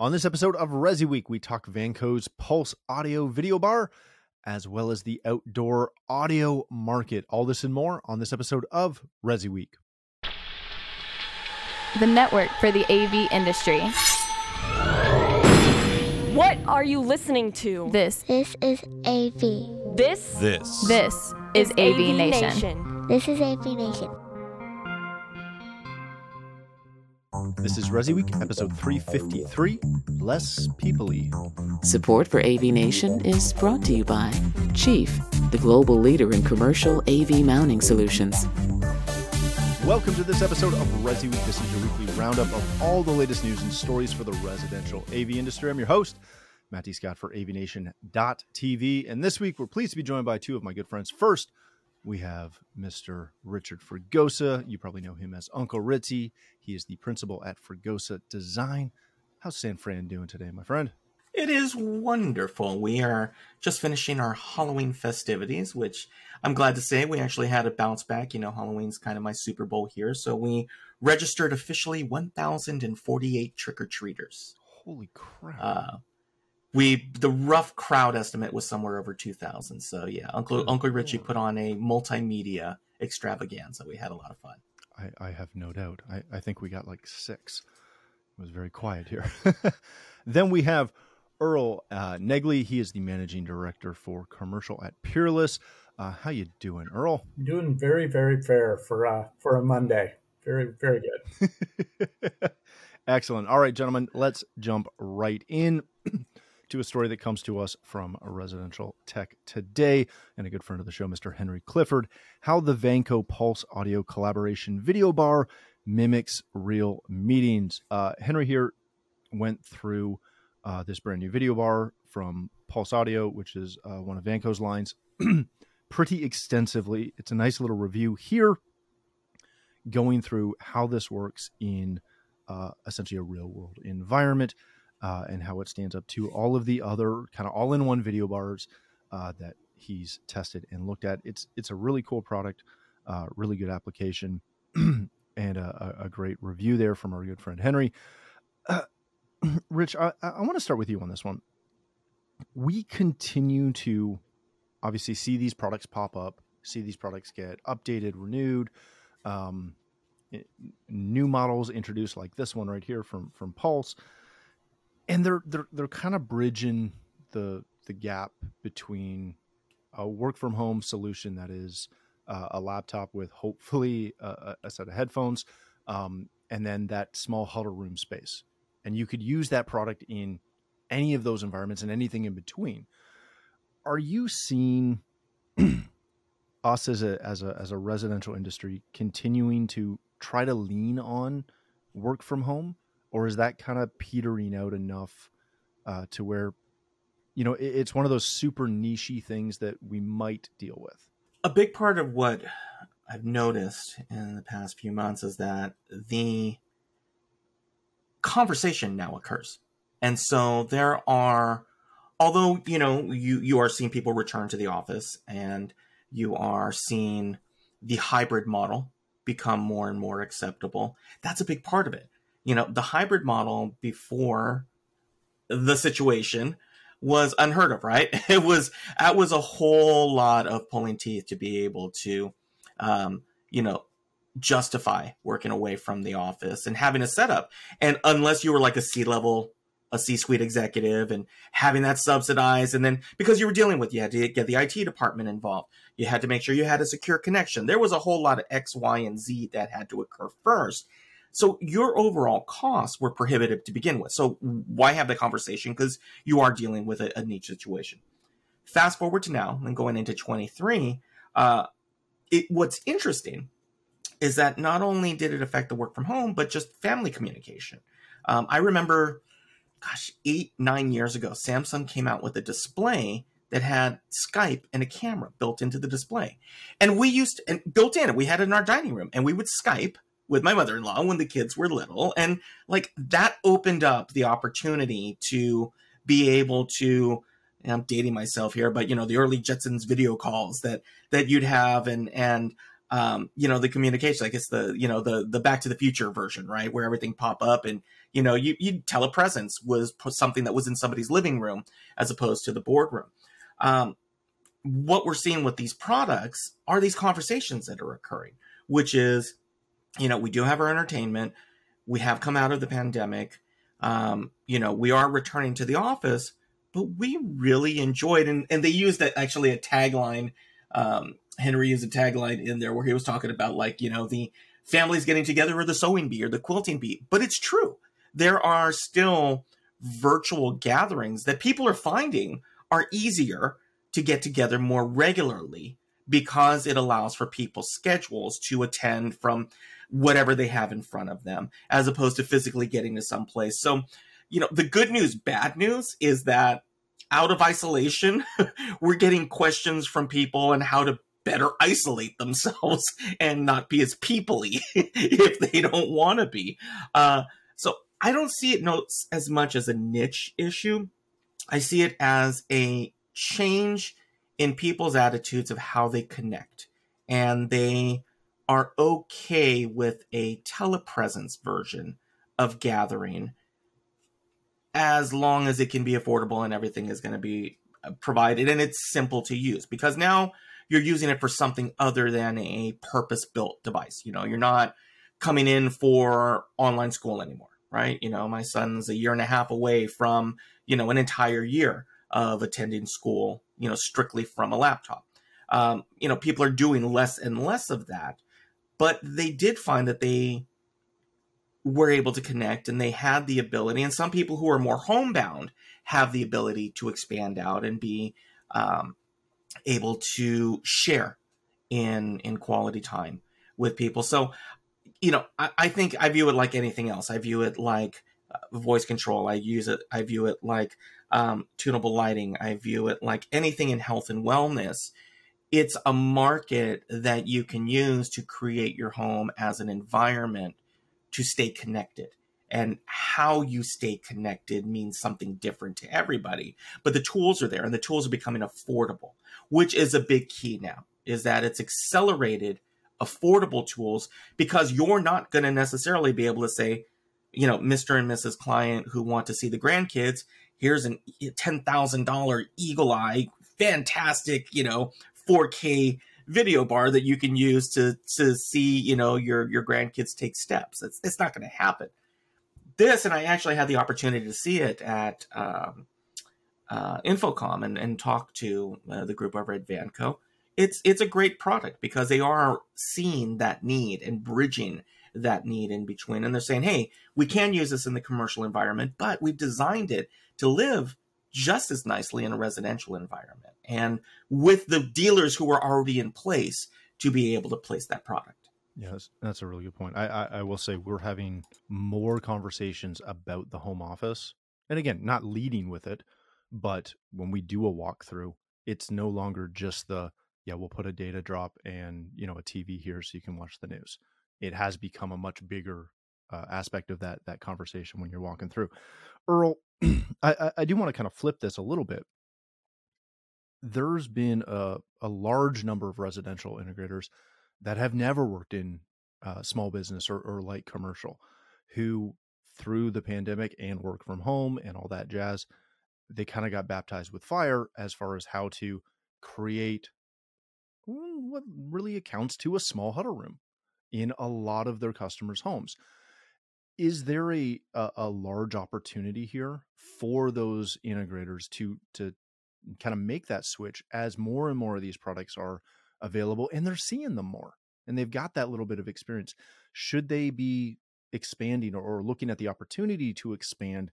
On this episode of Resi Week, we talk Vanco's Pulse Audio video bar, as well as the outdoor audio market. All this and more on this episode of Resi Week. The network for the AV industry. What are you listening to? This is AV. This is AVNation. This is AVNation. This is Resi Week, episode 353, Less People-y. Support for AVNation is brought to you by Chief, the global leader in commercial AV mounting solutions. Welcome to this episode of Resi Week. This is your weekly roundup of all the latest news and stories for the residential AV industry. I'm your host, Matt D. Scott for AVNation.tv. And this week, we're pleased to be joined by two of my good friends. First, we have Mr. Richard Fregosa. You probably know him as Uncle Ritzy. He is the principal at Fregosa Design. How's San Fran doing today, my friend? It is wonderful. We are just finishing our Halloween festivities, which I'm glad to say we actually had a bounce back. You know, Halloween's kind of my Super Bowl here. So we registered officially 1,048 trick-or-treaters. Holy crap. The rough crowd estimate was somewhere over 2,000. So yeah, Uncle Richie put on a multimedia extravaganza. We had a lot of fun. I have no doubt. I think we got like 6. It was very quiet here. Then we have Earl Negley. He is the managing director for commercial at Peerless. How you doing, Earl? Doing very, very fair for a Monday. Very, very good. Excellent. All right, gentlemen, let's jump right in to a story that comes to us from Residential Tech Today and a good friend of the show, Mr. Henry Clifford. How the Vanco Pulse Audio Collaboration Video Bar mimics real meetings. Henry here went through this brand new video bar from Pulse Audio, which is one of Vanco's lines, pretty extensively. It's a nice little review here going through how this works in essentially a real world environment. And how it stands up to all of the other kind of all-in-one video bars that he's tested and looked at. It's a really cool product, really good application, and a great review there from our good friend Henry. Rich, I want to start with you on this one. We continue to obviously see these products pop up, see these products get updated, renewed, new models introduced like this one right here from Pulse. And they're kind of bridging the gap between a work from home solution that is a laptop with hopefully a set of headphones, and then that small huddle room space. And you could use that product in any of those environments and anything in between. Are you seeing us as a residential industry continuing to try to lean on work from home? Or is that kind of petering out enough to where, you know, it's one of those super nichey things that we might deal with? A big part of what I've noticed in the past few months is that the conversation now occurs. And so there are, although, you know, you are seeing people return to the office and you are seeing the hybrid model become more and more acceptable. That's a big part of it. You know, the hybrid model before the situation was unheard of, right? That was a whole lot of pulling teeth to be able to, you know, justify working away from the office and having a setup. And unless you were like a C-suite executive and having that subsidized. And then because you were dealing with, you had to get the IT department involved. You had to make sure you had a secure connection. There was a whole lot of X, Y, and Z that had to occur first. So your overall costs were prohibitive to begin with. So why have the conversation? Because you are dealing with a niche situation. Fast forward to now and going into 23, what's interesting is that not only did it affect the work from home, but just family communication. I remember, 8-9 years ago, Samsung came out with a display that had Skype and a camera built into the display. And we used and built in, we had it in our dining room, and we would Skype with my mother-in-law when the kids were little. And like that opened up the opportunity to be able to, and I'm dating myself here, but you know, the early Jetsons video calls that you'd have and you know, the communication, I guess the, you know, the Back to the Future version, right? Where everything pop up and You know, you telepresence was something that was in somebody's living room as opposed to the boardroom. What we're seeing with these products are these conversations that are occurring, which is, you know, we do have our entertainment. We have come out of the pandemic. You know, we are returning to the office, but we really enjoyed, and they used actually a tagline. Henry used a tagline in there where he was talking about, like, you know, the families getting together or the sewing bee or the quilting bee. But it's true. There are still virtual gatherings that people are finding are easier to get together more regularly because it allows for people's schedules to attend from whatever they have in front of them, as opposed to physically getting to someplace. So, you know, the good news, bad news is that out of isolation, we're getting questions from people on how to better isolate themselves and not be as people-y if they don't want to be. So I don't see it as much as a niche issue. I see it as a change in people's attitudes of how they connect. And they are okay with a telepresence version of gathering as long as it can be affordable and everything is going to be provided and it's simple to use, because now you're using it for something other than a purpose-built device. You know, you're not coming in for online school anymore, right? You know, my son's a year and a half away from, you know, an entire year of attending school, you know, strictly from a laptop. You know, people are doing less and less of that, but they did find that they were able to connect and they had the ability. And some people who are more homebound have the ability to expand out and be able to share in quality time with people. So, you know, I think I view it like anything else. I view it like voice control. I view it like tunable lighting. I view it like anything in health and wellness. It's a market that you can use to create your home as an environment to stay connected. And how you stay connected means something different to everybody. But the tools are there, and the tools are becoming affordable, which is a big key now, is that it's accelerated affordable tools, because you're not going to necessarily be able to say, you know, Mr. and Mrs. Client who want to see the grandkids, here's a $10,000 eagle eye, fantastic, you know, 4K video bar that you can use to see, you know, your grandkids take steps. It's not going to happen. This, and I actually had the opportunity to see it at Infocom and talk to the group over at Vanco. It's a great product because they are seeing that need and bridging that need in between. And they're saying, hey, we can use this in the commercial environment, but we've designed it to live just as nicely in a residential environment, and with the dealers who are already in place to be able to place that product. Yeah, that's a really good point. I will say we're having more conversations about the home office. And again, not leading with it, but when we do a walkthrough, it's no longer just the, yeah, we'll put a data drop and, you know, a TV here so you can watch the news. It has become a much bigger aspect of that conversation when you're walking through. Earl, I do want to kind of flip this a little bit. There's been a large number of residential integrators that have never worked in small business or light commercial, who through the pandemic and work from home and all that jazz, they kind of got baptized with fire as far as how to create what really accounts to a small huddle room in a lot of their customers' homes. Is there a large opportunity here for those integrators to kind of make that switch as more and more of these products are available and they're seeing them more and they've got that little bit of experience? Should they be expanding or looking at the opportunity to expand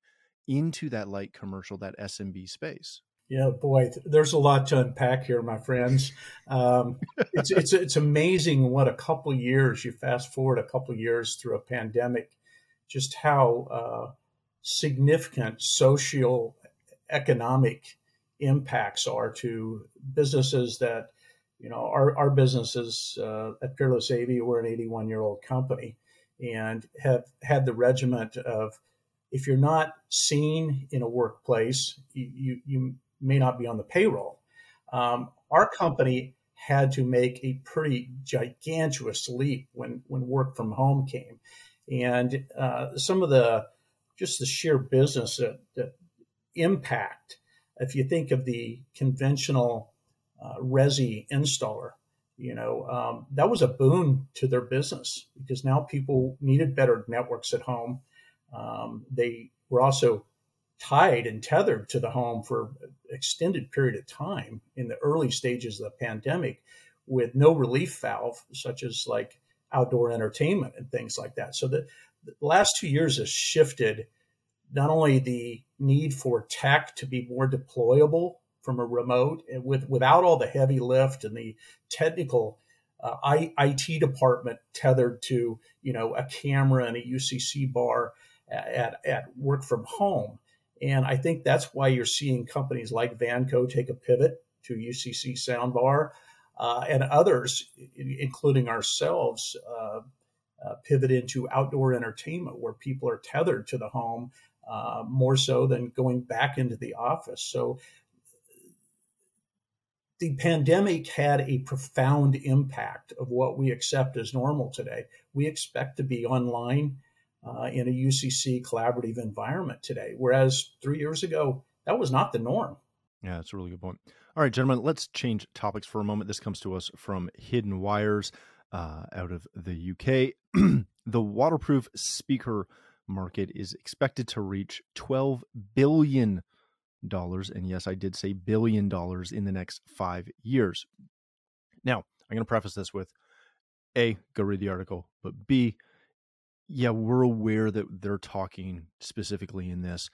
into that light commercial, that SMB space? Yeah, boy, there's a lot to unpack here, my friends. It's amazing what a couple years, you fast forward a couple years through a pandemic, just how significant social economic impacts are to businesses that, you know, our businesses at Peerless AV, we're an 81-year-old company and have had the regiment of, if you're not seen in a workplace, you may not be on the payroll. Our company had to make a pretty gigantuous leap when work from home came. And some of the just the sheer business impact. If you think of the conventional Resi installer, that was a boon to their business because now people needed better networks at home. They were also tied and tethered to the home for an extended period of time in the early stages of the pandemic with no relief valve, such as like outdoor entertainment and things like that. So the last 2 years has shifted not only the need for tech to be more deployable from a remote and without all the heavy lift and the technical IT department tethered to, a camera and a UCC bar at work from home. And I think that's why you're seeing companies like Vanco take a pivot to UCC soundbar and others, including ourselves, pivot into outdoor entertainment where people are tethered to the home more so than going back into the office. So the pandemic had a profound impact of what we accept as normal today. We expect to be online in a UCC collaborative environment today, whereas 3 years ago, that was not the norm. Yeah, that's a really good point. All right, gentlemen, let's change topics for a moment. This comes to us from Hidden Wires out of the UK. The waterproof speaker market is expected to reach $12 billion. And yes, I did say $1 billion in the next 5 years. Now, I'm going to preface this with A, go read the article, but B, yeah, we're aware that they're talking specifically in this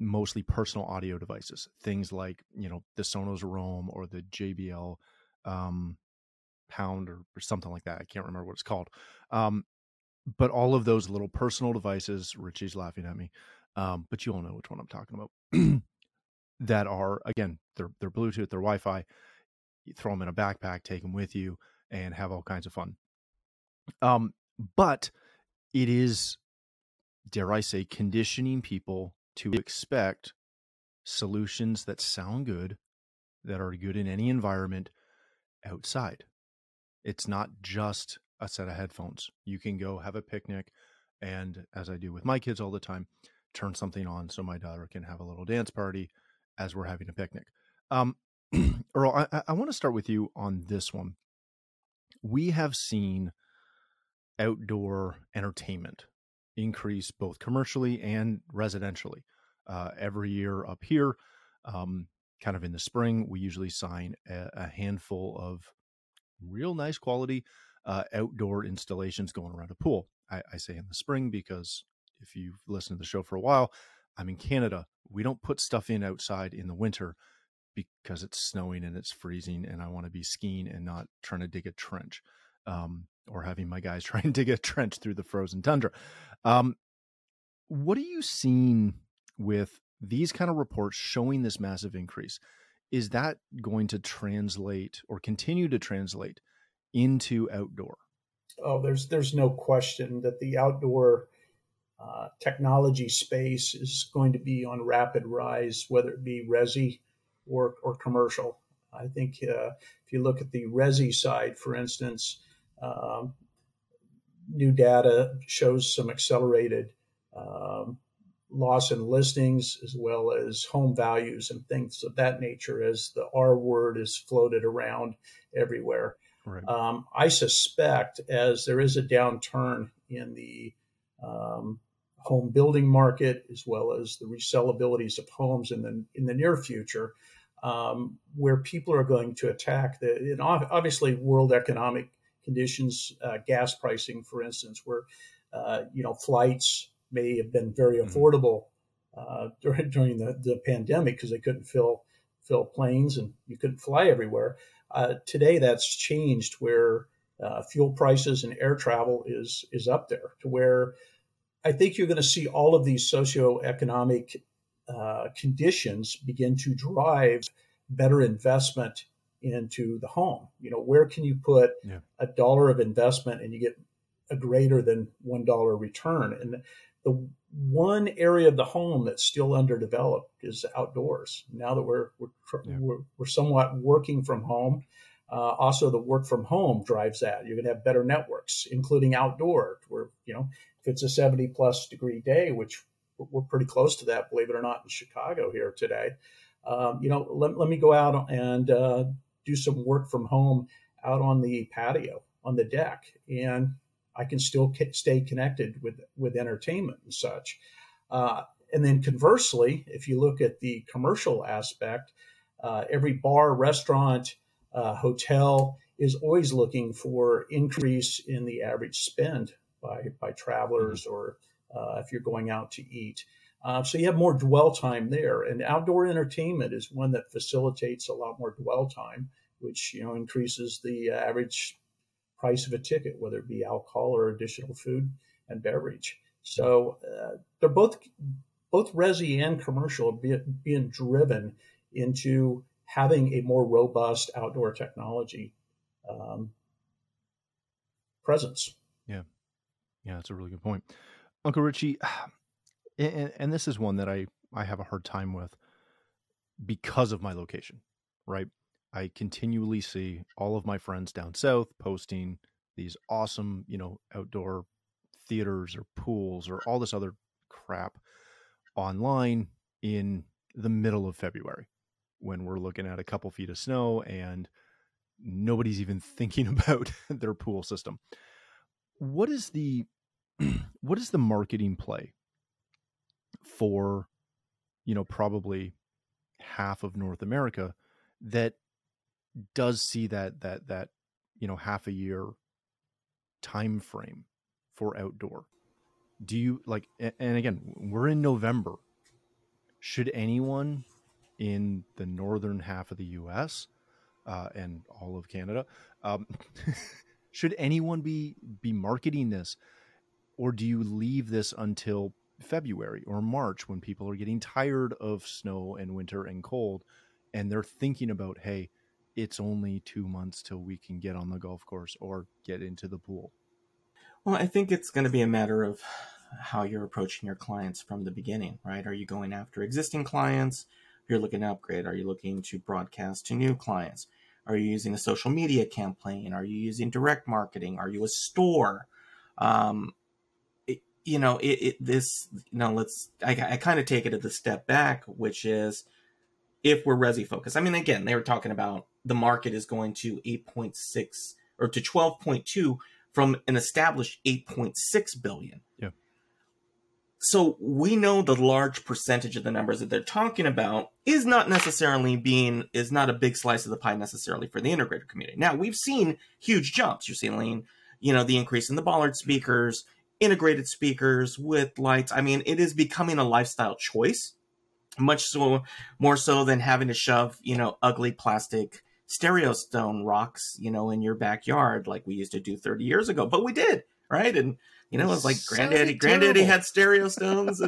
mostly personal audio devices, things like, the Sonos Roam or the JBL Pound or something like that. I can't remember what it's called. But all of those little personal devices, Richie's laughing at me, but you all know which one I'm talking about, that are, again, they're Bluetooth, they're Wi-Fi. You throw them in a backpack, take them with you, and have all kinds of fun. But it is, dare I say, conditioning people to expect solutions that sound good, that are good in any environment outside. It's not just a set of headphones. You can go have a picnic and, as I do with my kids all the time, turn something on so my daughter can have a little dance party as we're having a picnic. Earl, I want to start with you on this one. We have seen outdoor entertainment increase both commercially and residentially. Every year up here, kind of in the spring, we usually sign a handful of real nice quality outdoor installations going around a pool. I say in the spring because if you've listened to the show for a while, I'm in Canada. We don't put stuff in outside in the winter because it's snowing and it's freezing and I want to be skiing and not trying to dig a trench. Or having my guys try and dig a trench through the frozen tundra. What are you seeing with these kind of reports showing this massive increase? Is that going to translate or continue to translate into outdoor? Oh, there's no question that the outdoor technology space is going to be on rapid rise, whether it be Resi or commercial. I think if you look at the Resi side, for instance, new data shows some accelerated loss in listings as well as home values and things of that nature as the R word is floated around everywhere. Right. I suspect as there is a downturn in the home building market as well as the resellabilities of homes in the near future, where people are going to attack and obviously world economic conditions, gas pricing, for instance, where, flights may have been very affordable during the pandemic because they couldn't fill planes and you couldn't fly everywhere. Today, that's changed where fuel prices and air travel is up there to where I think you're going to see all of these socioeconomic conditions begin to drive better investment into the home. Where can you put $1 of investment and you get a greater than $1 return? And the one area of the home that's still underdeveloped is outdoors. Now that we're somewhat working from home, also the work from home drives that. You're going to have better networks, including outdoor, where if it's a 70 plus degree day, which we're pretty close to that, believe it or not, in Chicago here today, let me go out and do some work from home out on the patio, on the deck, and I can still stay connected with entertainment and such. And then conversely, if you look at the commercial aspect, every bar, restaurant, hotel is always looking for increase in the average spend by travelers, or if you're going out to eat. So you have more dwell time there. And outdoor entertainment is one that facilitates a lot more dwell time, which, you know, increases the average price of a ticket, whether it be alcohol or additional food and beverage. So they're both resi and commercial are being driven into having a more robust outdoor technology presence. Yeah, that's a really good point, Uncle Richie. And this is one that I have a hard time with because of my location, right? I continually see all of my friends down south posting these awesome, outdoor theaters or pools or all this other crap online in the middle of February when we're looking at a couple feet of snow and nobody's even thinking about their pool system. What is the marketing play for, probably half of North America that does see that half a year time frame for outdoor? Do you like, and again, we're in November. Should anyone in the northern half of the US and all of Canada, should anyone be marketing this, or do you leave this until February or March when people are getting tired of snow and winter and cold, and they're thinking about, hey, it's only 2 months till we can get on the golf course or get into the pool? Well, I think it's going to be a matter of how you're approaching your clients from the beginning, right? Are you going after existing clients? You're looking to upgrade. Are you looking to broadcast to new clients? Are you using a social media campaign? Are you using direct marketing? Are you a store? I kind of take it at the step back, which is, if we're resi focused, I mean, again, they were talking about the market is going to 8.6 or to 12.2 from an established 8.6 billion. Yeah. So we know the large percentage of the numbers that they're talking about is not a big slice of the pie necessarily for the integrator community. Now we've seen huge jumps. You're seeing, the increase in the bollard speakers, integrated speakers with lights. I mean, it is becoming a lifestyle choice. Much so, more so than having to shove, ugly plastic stereo stone rocks, in your backyard like we used to do 30 years ago. But we did, right? And it was like granddaddy had stereo stones,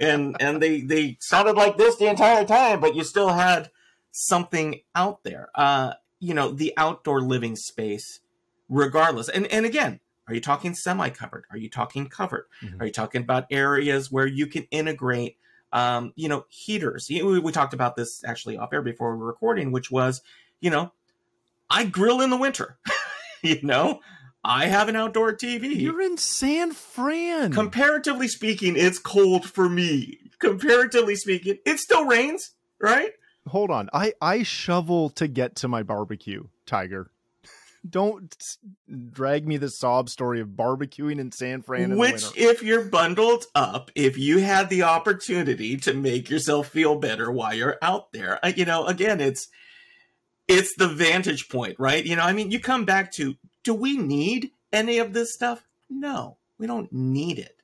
and and they sounded like this the entire time. But you still had something out there. The outdoor living space, regardless. And again, are you talking semi-covered? Are you talking covered? Mm-hmm. Are you talking about areas where you can integrate? Heaters. We talked about this actually off air before we were recording, which was, I grill in the winter. I have an outdoor TV. You're in San Fran. Comparatively speaking, it's cold for me. Comparatively speaking, it still rains, right? Hold on. I shovel to get to my barbecue, Tiger. Don't drag me the sob story of barbecuing in San Fran. Which, if you're bundled up, if you had the opportunity to make yourself feel better while you're out there, again, it's the vantage point, right? You come back to, do we need any of this stuff? No, we don't need it.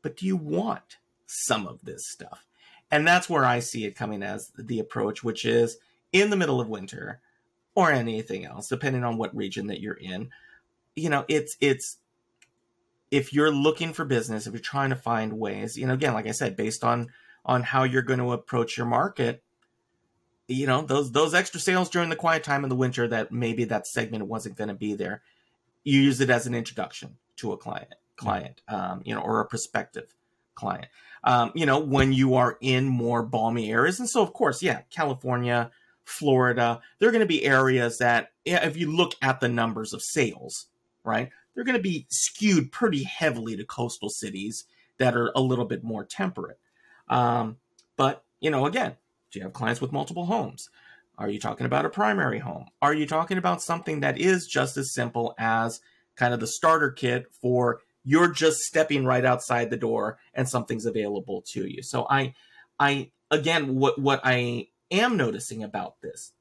But do you want some of this stuff? And that's where I see it coming as the approach, which is in the middle of winter, or anything else, depending on what region that you're in. It's if you're looking for business, if you're trying to find ways, again, like I said, based on how you're going to approach your market, those extra sales during the quiet time in the winter that maybe that segment wasn't going to be there, you use it as an introduction to a client, or a prospective client. When you are in more balmy areas, and so of course, California, Florida, there are going to be areas that, if you look at the numbers of sales, right, they're going to be skewed pretty heavily to coastal cities that are a little bit more temperate. But, you know, again, do you have clients with multiple homes? Are you talking about a primary home? Are you talking about something that is just as simple as kind of the starter kit for you're just stepping right outside the door and something's available to you? So I again, what I am noticing about this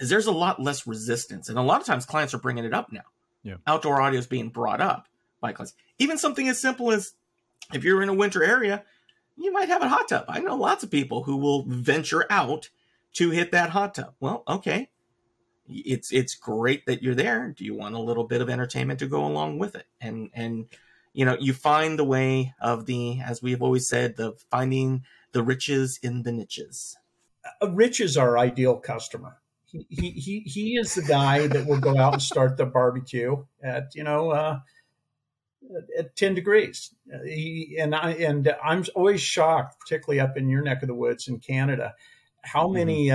is there's a lot less resistance. And a lot of times clients are bringing it up now. Yeah. Outdoor audio is being brought up by clients. Even something as simple as if you're in a winter area, you might have a hot tub. I know lots of people who will venture out to hit that hot tub. Well, okay, it's great that you're there. Do you want a little bit of entertainment to go along with it? And you know, you find the way of the, as we've always said, the finding the riches in the niches. Rich is our ideal customer. He is the guy that will go out and start the barbecue at, you know, at 10 degrees. I'm always shocked, particularly up in your neck of the woods in Canada, how many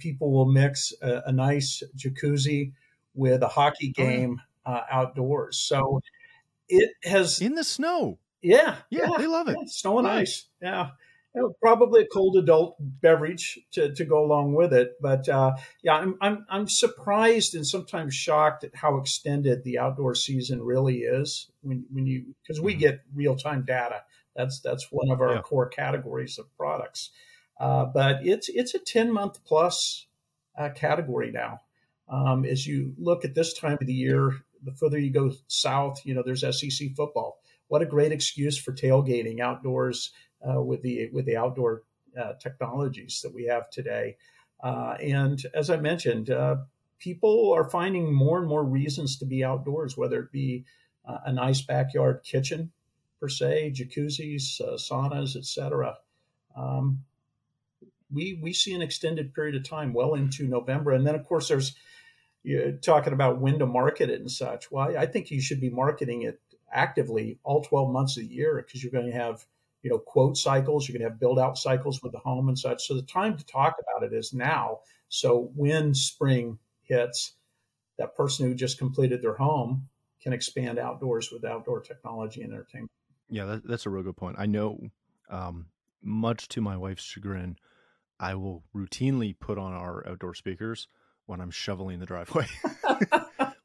people will mix a nice jacuzzi with a hockey game outdoors. So it has in the snow. Yeah, they love it. Snow and ice. Yeah. Probably a cold adult beverage to go along with it, but I'm surprised and sometimes shocked at how extended the outdoor season really is. Because we get real time data, that's one of our core categories of products. But it's a 10-month plus category now. As you look at this time of the year, the further you go south, you know there's SEC football. What a great excuse for tailgating outdoors. With the outdoor technologies that we have today. And as I mentioned, people are finding more and more reasons to be outdoors, whether it be a nice backyard kitchen, per se, jacuzzis, saunas, et cetera. We see an extended period of time well into November. And then, of course, there's you're talking about when to market it and such. Well, I think you should be marketing it actively all 12 months of the year because you're going to have quote cycles, you're going to have build out cycles with the home and such. So the time to talk about it is now. So when spring hits, that person who just completed their home can expand outdoors with outdoor technology and entertainment. Yeah, that's a real good point. I know much to my wife's chagrin, I will routinely put on our outdoor speakers when I'm shoveling the driveway.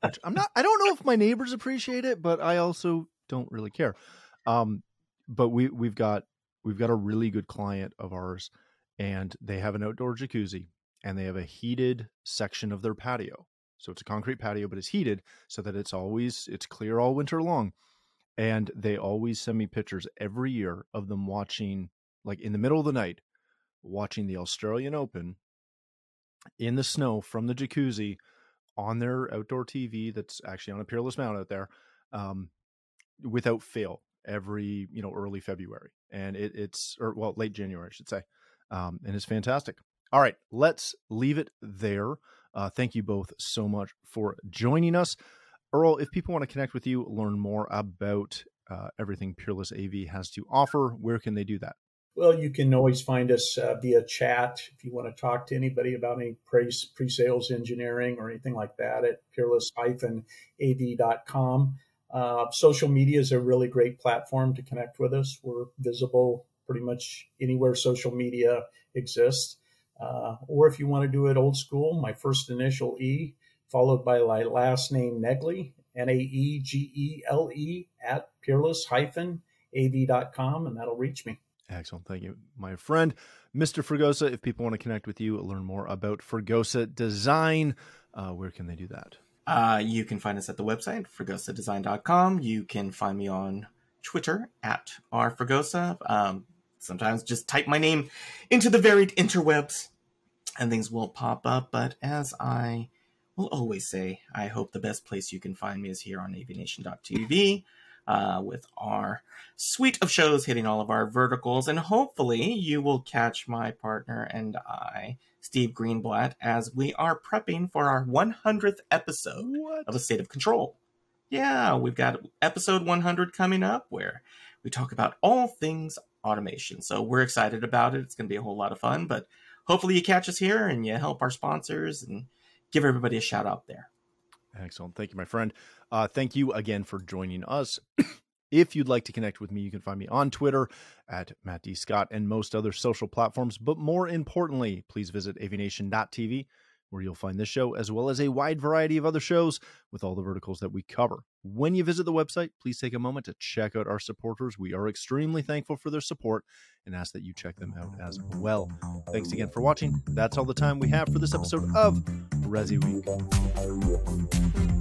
Which I don't know if my neighbors appreciate it, but I also don't really care. But we've got a really good client of ours, and they have an outdoor jacuzzi and they have a heated section of their patio. So it's a concrete patio, but it's heated so that it's clear all winter long. And they always send me pictures every year of them watching, like in the middle of the night, watching the Australian Open in the snow from the jacuzzi on their outdoor TV. That's actually on a Peerless mount out there, without fail. Every early February and it's late January I should say, and it's fantastic. All right, let's leave it there. Thank you both so much for joining us. Earl, if people want to connect with you, learn more about everything Peerless AV has to offer, where can they do that? Well, you can always find us via chat if you want to talk to anybody about any pre-sales engineering or anything like that at peerless-av.com. Social media is a really great platform to connect with us. We're visible pretty much anywhere social media exists. Or if you want to do it old school, my first initial E followed by my last name, Negley, N-A-E-G-E-L-E at peerless-av.com, and that'll reach me. Excellent. Thank you, my friend. Mr. Fregosa, if people want to connect with you, learn more about Fregosa Design, where can they do that? You can find us at the website, FregosaDesign.com. You can find me on Twitter at @rfregosa. Sometimes just type my name into the varied interwebs and things will pop up. But as I will always say, I hope the best place you can find me is here on AVNation.tv with our suite of shows hitting all of our verticals. And hopefully you will catch my partner and I, Steve Greenblatt, as we are prepping for our 100th episode of A State of Control. Yeah, we've got episode 100 coming up where we talk about all things automation. So we're excited about it. It's going to be a whole lot of fun, but hopefully you catch us here and you help our sponsors and give everybody a shout out there. Excellent. Thank you, my friend. Thank you again for joining us. If you'd like to connect with me, you can find me on Twitter at Matt D. Scott and most other social platforms. But more importantly, please visit avnation.tv, where you'll find this show as well as a wide variety of other shows with all the verticals that we cover. When you visit the website, please take a moment to check out our supporters. We are extremely thankful for their support and ask that you check them out as well. Thanks again for watching. That's all the time we have for this episode of Resi Week.